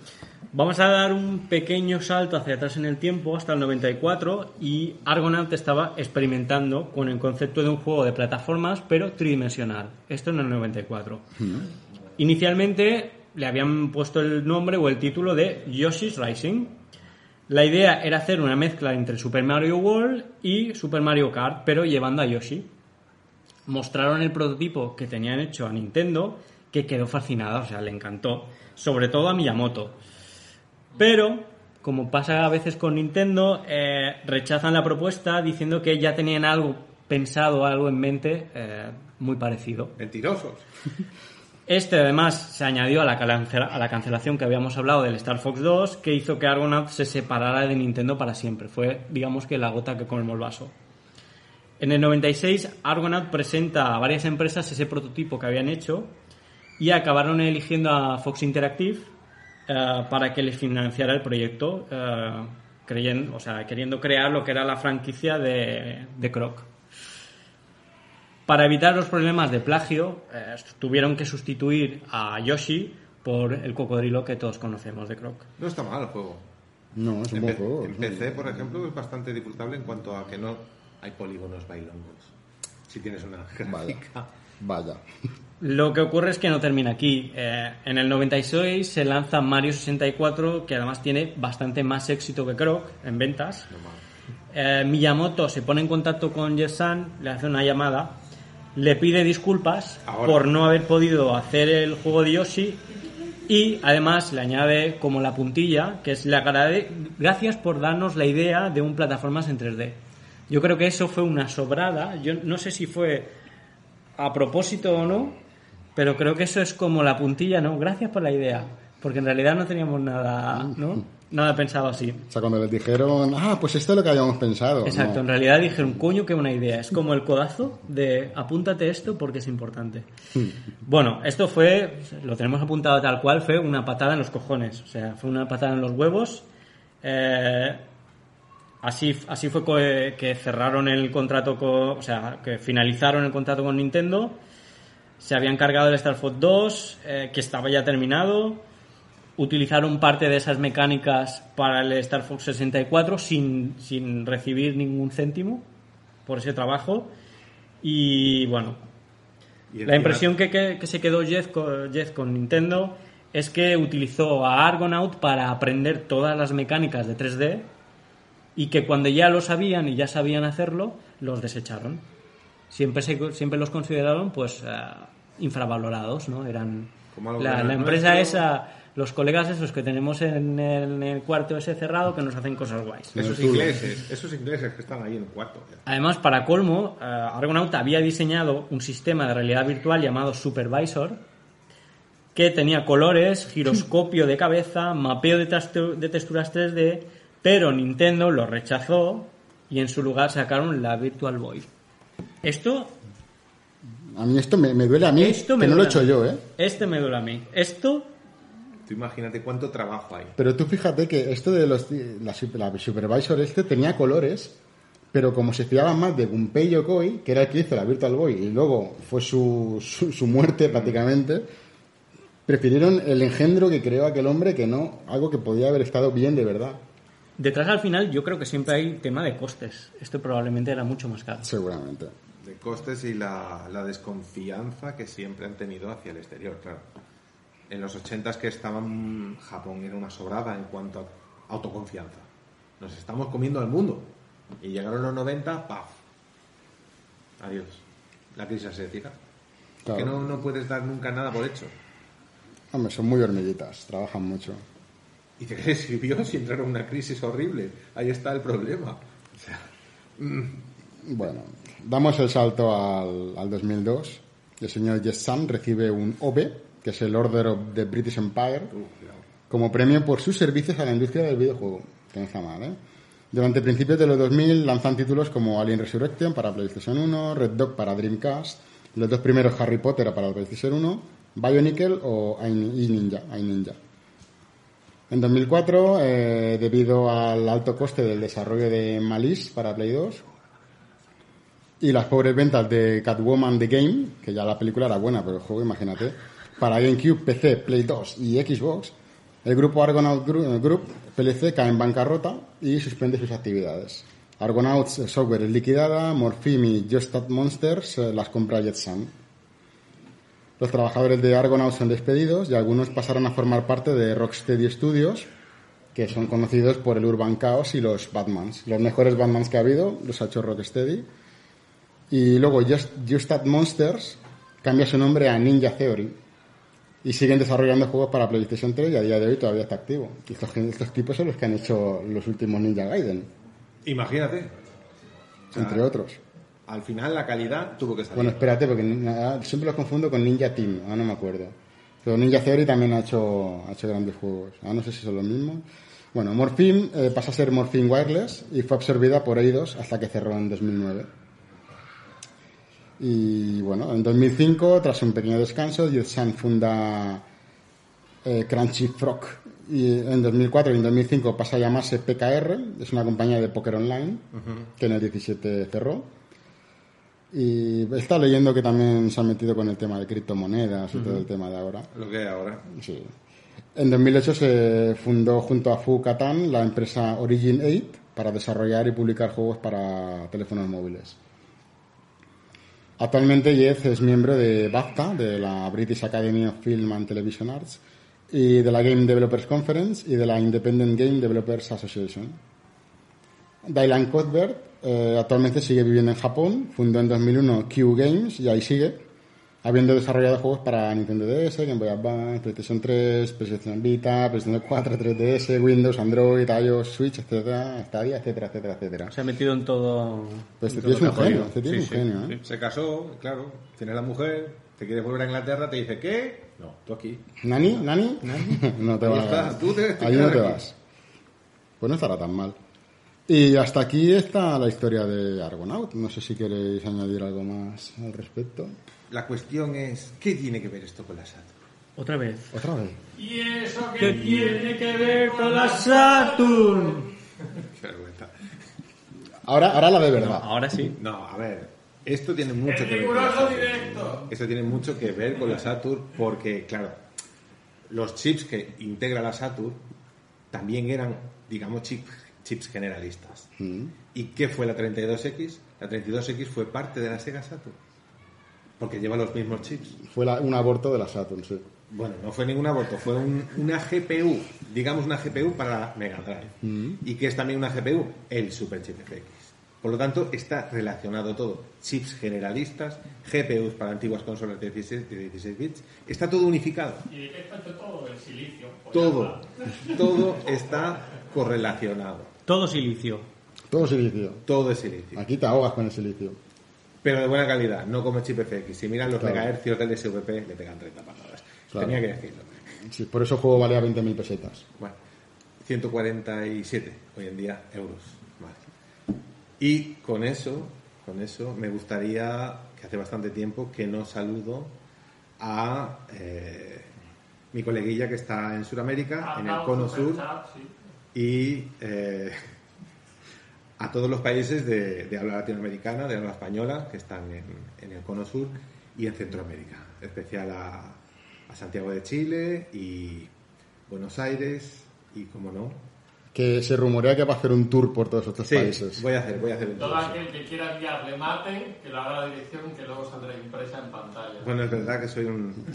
Vamos a dar un pequeño salto hacia atrás en el tiempo, hasta el 94, y Argonaut estaba experimentando con el concepto de un juego de plataformas, pero tridimensional. Esto en el 94. Inicialmente le habían puesto el nombre o el título de Yoshi's Rising. La idea era hacer una mezcla entre Super Mario World y Super Mario Kart, pero llevando a Yoshi. Mostraron el prototipo que tenían hecho a Nintendo, que quedó fascinada, o sea, le encantó, sobre todo a Miyamoto. Pero, como pasa a veces con Nintendo, rechazan la propuesta diciendo que ya tenían algo pensado, algo en mente muy parecido. Mentirosos. Este, además, se añadió a la cancelación que habíamos hablado del Star Fox 2, que hizo que Argonaut se separara de Nintendo para siempre. Fue, digamos, que la gota que colmó el vaso. En el 96, Argonaut presenta a varias empresas ese prototipo que habían hecho y acabaron eligiendo a Fox Interactive para que les financiara el proyecto, queriendo crear lo que era la franquicia de Croc. Para evitar los problemas de plagio, tuvieron que sustituir a Yoshi por el cocodrilo que todos conocemos de Croc. No está mal el juego. No, es un buen juego. En PC, por ejemplo, es bastante disfrutable en cuanto a que no hay polígonos bailongos. Si tienes una gráfica. Vaya. Lo que ocurre es que no termina aquí. En el 96 se lanza Mario 64, que además tiene bastante más éxito que Croc en ventas. Miyamoto se pone en contacto con Jez San, le hace una llamada. Le pide disculpas por no haber podido hacer el juego de Yoshi y además le añade como la puntilla, que es le agradece, gracias por darnos la idea de un plataformas en 3D. Yo creo que eso fue una sobrada, yo no sé si fue a propósito o no, pero creo que eso es como la puntilla, ¿no? Gracias por la idea, porque en realidad no teníamos nada, ¿no? Nada pensado así. O sea, cuando les dijeron, pues esto es lo que habíamos pensado. Exacto, ¿no? En realidad dijeron, coño, qué buena idea. Es como el codazo de apúntate esto porque es importante. Bueno, esto fue, lo tenemos apuntado tal cual, fue una patada en los cojones. O sea, fue una patada en los huevos. Así fue que cerraron el contrato, que finalizaron el contrato con Nintendo. Se habían cargado el Star Fox 2, que estaba ya terminado. Utilizaron parte de esas mecánicas para el Star Fox 64 sin recibir ningún céntimo por ese trabajo. Y bueno, la impresión que se quedó Jez con Nintendo es que utilizó a Argonaut para aprender todas las mecánicas de 3D y que cuando ya lo sabían y ya sabían hacerlo, los desecharon. Siempre los consideraron pues infravalorados, ¿no? Eran la empresa esa... Los colegas esos que tenemos en el cuarto ese cerrado que nos hacen cosas guays. Esos ingleses que están ahí en el cuarto. Ya. Además, para colmo, Argonaut había diseñado un sistema de realidad virtual llamado Supervisor que tenía colores, giroscopio de cabeza, mapeo de texturas 3D, pero Nintendo lo rechazó y en su lugar sacaron la Virtual Boy. Esto... A mí esto me duele a mí, que no lo he hecho yo, ¿eh? Este me duele a mí. Esto... Tú imagínate cuánto trabajo hay. Pero tú fíjate que esto de la Supervisor tenía colores, pero como se fiaban más de Gunpei Yokoi, que era el que hizo la Virtual Boy, y luego fue su muerte prácticamente, prefirieron el engendro que creó aquel hombre que no, algo que podía haber estado bien de verdad. Detrás al final yo creo que siempre hay tema de costes. Esto probablemente era mucho más caro. Seguramente. De costes y la desconfianza que siempre han tenido hacia el exterior, claro. En los 80s que estaban, Japón era una sobrada en cuanto a autoconfianza. Nos estamos comiendo al mundo. Y llegaron los 90, ¡paf! Adiós. La crisis asiática. Claro. Que no puedes dar nunca nada por hecho. Hombre, son muy hormiguitas, trabajan mucho. ¿Y de qué les sirvió si entraron en una crisis horrible? Ahí está el problema. O sea, Bueno, damos el salto al 2002. El señor Jez San recibe un OBE, que es el Order of the British Empire, como premio por sus servicios a la industria del videojuego. Que no está mal, ¿eh? Durante principios de los 2000 lanzan títulos como Alien Resurrection para PlayStation 1, Red Dog para Dreamcast, los dos primeros Harry Potter para PlayStation 1, Bionicle y Ninja. En 2004, debido al alto coste del desarrollo de Malice para Play 2, Y las pobres ventas de Catwoman The Game, que ya la película era buena, pero el juego, imagínate, para GameCube, PC, Play 2 y Xbox, el grupo Argonaut Group, PLC, cae en bancarrota y suspende sus actividades. Argonaut Software es liquidada, Morpheme y Just Eat Monsters las compra Jez San. Los trabajadores de Argonaut son despedidos y algunos pasaron a formar parte de Rocksteady Studios, que son conocidos por el Urban Chaos y los Batmans. Los mejores Batmans que ha habido los ha hecho Rocksteady. Y luego Just Eat Monsters cambia su nombre a Ninja Theory y siguen desarrollando juegos para PlayStation 3 y a día de hoy todavía está activo. Y estos tipos son los que han hecho los últimos Ninja Gaiden. Imagínate. O sea, entre otros. Al final la calidad tuvo que salir. Bueno, espérate, porque siempre los confundo con Ninja Team, ahora no me acuerdo. Pero Ninja Theory también ha hecho grandes juegos. Ahora no sé si son los mismos. Bueno, Morpheme pasa a ser Morpheme Wireless y fue absorbida por Eidos hasta que cerró en 2009. Y bueno, en 2005, tras un pequeño descanso, Jez San funda Crunchy Frog. Y en 2004 y en 2005 pasa a llamarse PKR, es una compañía de póker online, uh-huh, que en el 2017 cerró. Y está leyendo que también se ha metido con el tema de criptomonedas, uh-huh, y todo el tema de ahora. Lo que hay ahora. Sí. En 2008 se fundó junto a Fouad Catan la empresa Origin 8 para desarrollar y publicar juegos para teléfonos móviles. Actualmente Jez es miembro de BAFTA, de la British Academy of Film and Television Arts, y de la Game Developers Conference y de la Independent Game Developers Association. Dylan Cuthbert actualmente sigue viviendo en Japón, fundó en 2001 Q Games y ahí sigue, habiendo desarrollado juegos para Nintendo DS, Game Boy Advance, PlayStation 3, PlayStation Vita, PlayStation 4, 3DS, Windows, Android, iOS, Switch, etcétera, Stadia, etcétera, etcétera, etcétera. Se ha metido en todo. Pues este tío es un genio, sí. Se casó, claro, tiene la mujer, te quieres volver a Inglaterra, te dice, ¿qué? No, tú aquí. ¿Nani? No te vas. Ahí no te vas. Pues no estará tan mal. Y hasta aquí está la historia de Argonaut. No sé si queréis añadir algo más al respecto. La cuestión es, ¿qué tiene que ver esto con la Saturn? ¿Otra vez? ¿Y eso qué tiene que ver con la Saturn? Qué vergüenza. Ahora la de verdad. No, ahora sí. No, a ver, esto tiene mucho que ver con la Saturn. Esto tiene mucho que ver con la Saturn porque, claro, los chips que integra la Saturn también eran, digamos, chips generalistas. Mm. ¿Y qué fue la 32X? La 32X fue parte de la Sega Saturn. Porque lleva los mismos chips. Fue un aborto de la Saturn, sí. Bueno, no fue ningún aborto, fue una GPU, digamos una GPU para Mega Drive. Mm-hmm. Y que es también una GPU, el Super Chip FX. Por lo tanto, está relacionado todo. Chips generalistas, GPUs para antiguas consolas de 16 bits. Está todo unificado. Y todo el silicio. Todo está correlacionado. Todo es silicio. Aquí te ahogas con el silicio. Pero de buena calidad, no como chip FX. Si miran los megahercios del SVP, le pegan 30 patadas. Claro. Tenía que decirlo. Sí, por eso el juego valía 20.000 pesetas. Bueno, 147 hoy en día euros. Vale. Y con eso me gustaría, que hace bastante tiempo que no saludo a mi coleguilla que está en Sudamérica, en el Cono Sur, y... a todos los países de habla latinoamericana, de habla española, que están en el Cono Sur y en Centroamérica, en especial a Santiago de Chile y Buenos Aires y, como no... Que se rumorea que va a hacer un tour por todos estos países. Sí, voy a hacer un tour. Todo aquel que quiera enviarle mate, que lo haga la dirección, que luego saldrá impresa en pantalla. Bueno, es verdad que soy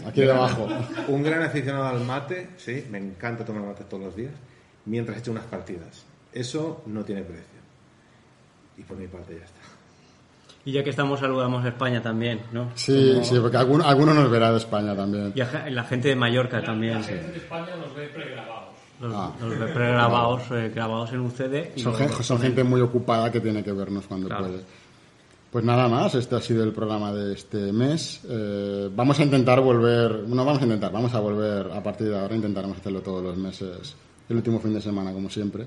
aquí debajo. Un gran aficionado al mate, sí, me encanta tomar mate todos los días, mientras echo unas partidas. Eso no tiene precio. Y por mi parte ya está. Y ya que estamos, saludamos a España también, ¿no? Sí, como... sí, porque alguno nos verá de España también. Y la gente de Mallorca también. La gente de España nos ve pregrabados. Nos ve pregrabados, grabados en un CD. Y son gente muy ocupada que tiene que vernos cuando puede. Pues nada más, este ha sido el programa de este mes. Vamos a volver a partir de ahora, intentaremos hacerlo todos los meses, el último fin de semana, como siempre.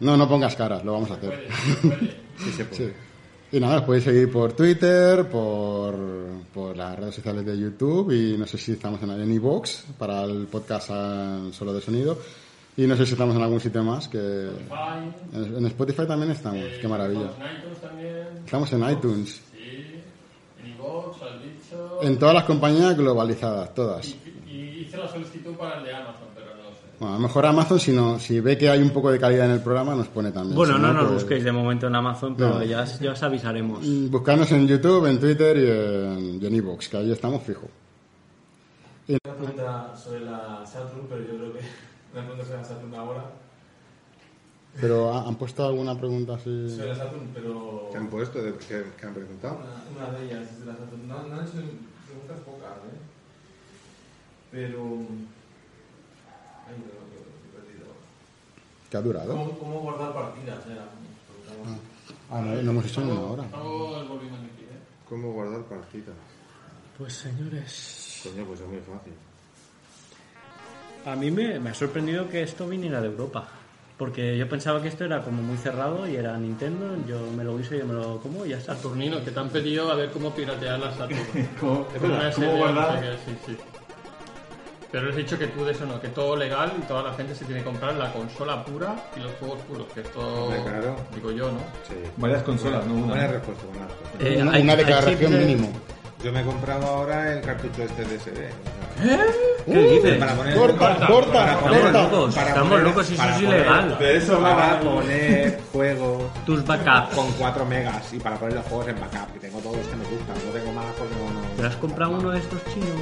No pongas caras, lo vamos a hacer. Se puede. Sí. Y nada, os podéis seguir por Twitter, por las redes sociales de YouTube y no sé si estamos en iVoox para el podcast solo de sonido. Y no sé si estamos en algún sitio más que... Spotify. En Spotify también estamos, qué maravilla. Estamos en iTunes también. Estamos en iTunes. Sí, en iVoox, has dicho... En todas las compañías globalizadas, todas. Y hice la solicitud para el de Amazon, pero no sé. Bueno, a lo mejor Amazon, si ve que hay un poco de calidad en el programa, nos pone también. Bueno, si no nos busquéis de momento en Amazon, pero no. ya os avisaremos. Buscarnos en YouTube, en Twitter y en iVoox, que ahí estamos fijo. Una pregunta sobre la Saturn, pero yo creo que una pregunta sobre la Saturn ahora. Pero han puesto alguna pregunta así. Sobre la Saturn, pero. ¿Qué han puesto? ¿Qué han preguntado? Una de ellas es de la Saturn. No han hecho preguntas pocas, ¿eh? Pero. Ay, lo he perdido. ¿Qué ha durado? ¿Cómo guardar partidas? No hemos hecho una hora. ¿Cómo guardar partidas? Pues señores. Coño, pues es muy fácil. A mí me ha sorprendido que esto viniera de Europa, porque yo pensaba que esto era como muy cerrado y era Nintendo, yo me lo guiso, yo me lo como y ya está. Saturnino, que te han pedido a ver cómo piratear la Saturn. ¿Cómo guardar? Sí. Pero has dicho que tú de eso no, que todo legal y toda la gente se tiene que comprar la consola pura y los juegos puros, que esto, claro. Digo yo, ¿no? Sí. Varias consolas, ¿no? Una respuesta, una declaración mínimo. Yo me he comprado ahora el cartucho este de SD. ¿Qué dices? Corta. Estamos locos, eso es ilegal. De eso para poner juegos. Tus backups. Con 4 megas y para poner los juegos en backup. Que tengo todos los que me gustan. No tengo más porque no. ¿Te has comprado uno de estos chinos?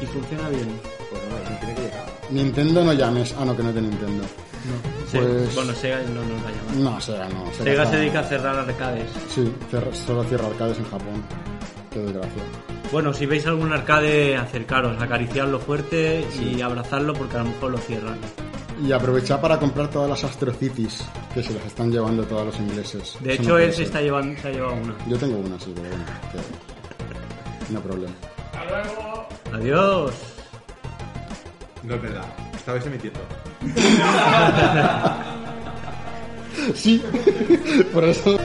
Sí. ¿Y funciona bien? Pues no, tiene que llegar. Nintendo no llames. Ah, no, que no es de Nintendo. No. Pues... Bueno, Sega no nos va a llamar. No, Sega no. Sega se dedica a cerrar arcades. Sí, solo cierra arcades en Japón. Qué desgracia. Bueno, si veis algún arcade, acercaros, acariciarlo fuerte y abrazarlo porque a lo mejor lo cierran. Y aprovechad para comprar todas las Astro Cities que se las están llevando todos los ingleses. De hecho, él se ha llevado una. Yo tengo una, sí, pero bueno. No problema. ¡Hasta luego! ¡Adiós! No es verdad. Estabais emitiendo. Sí, por eso.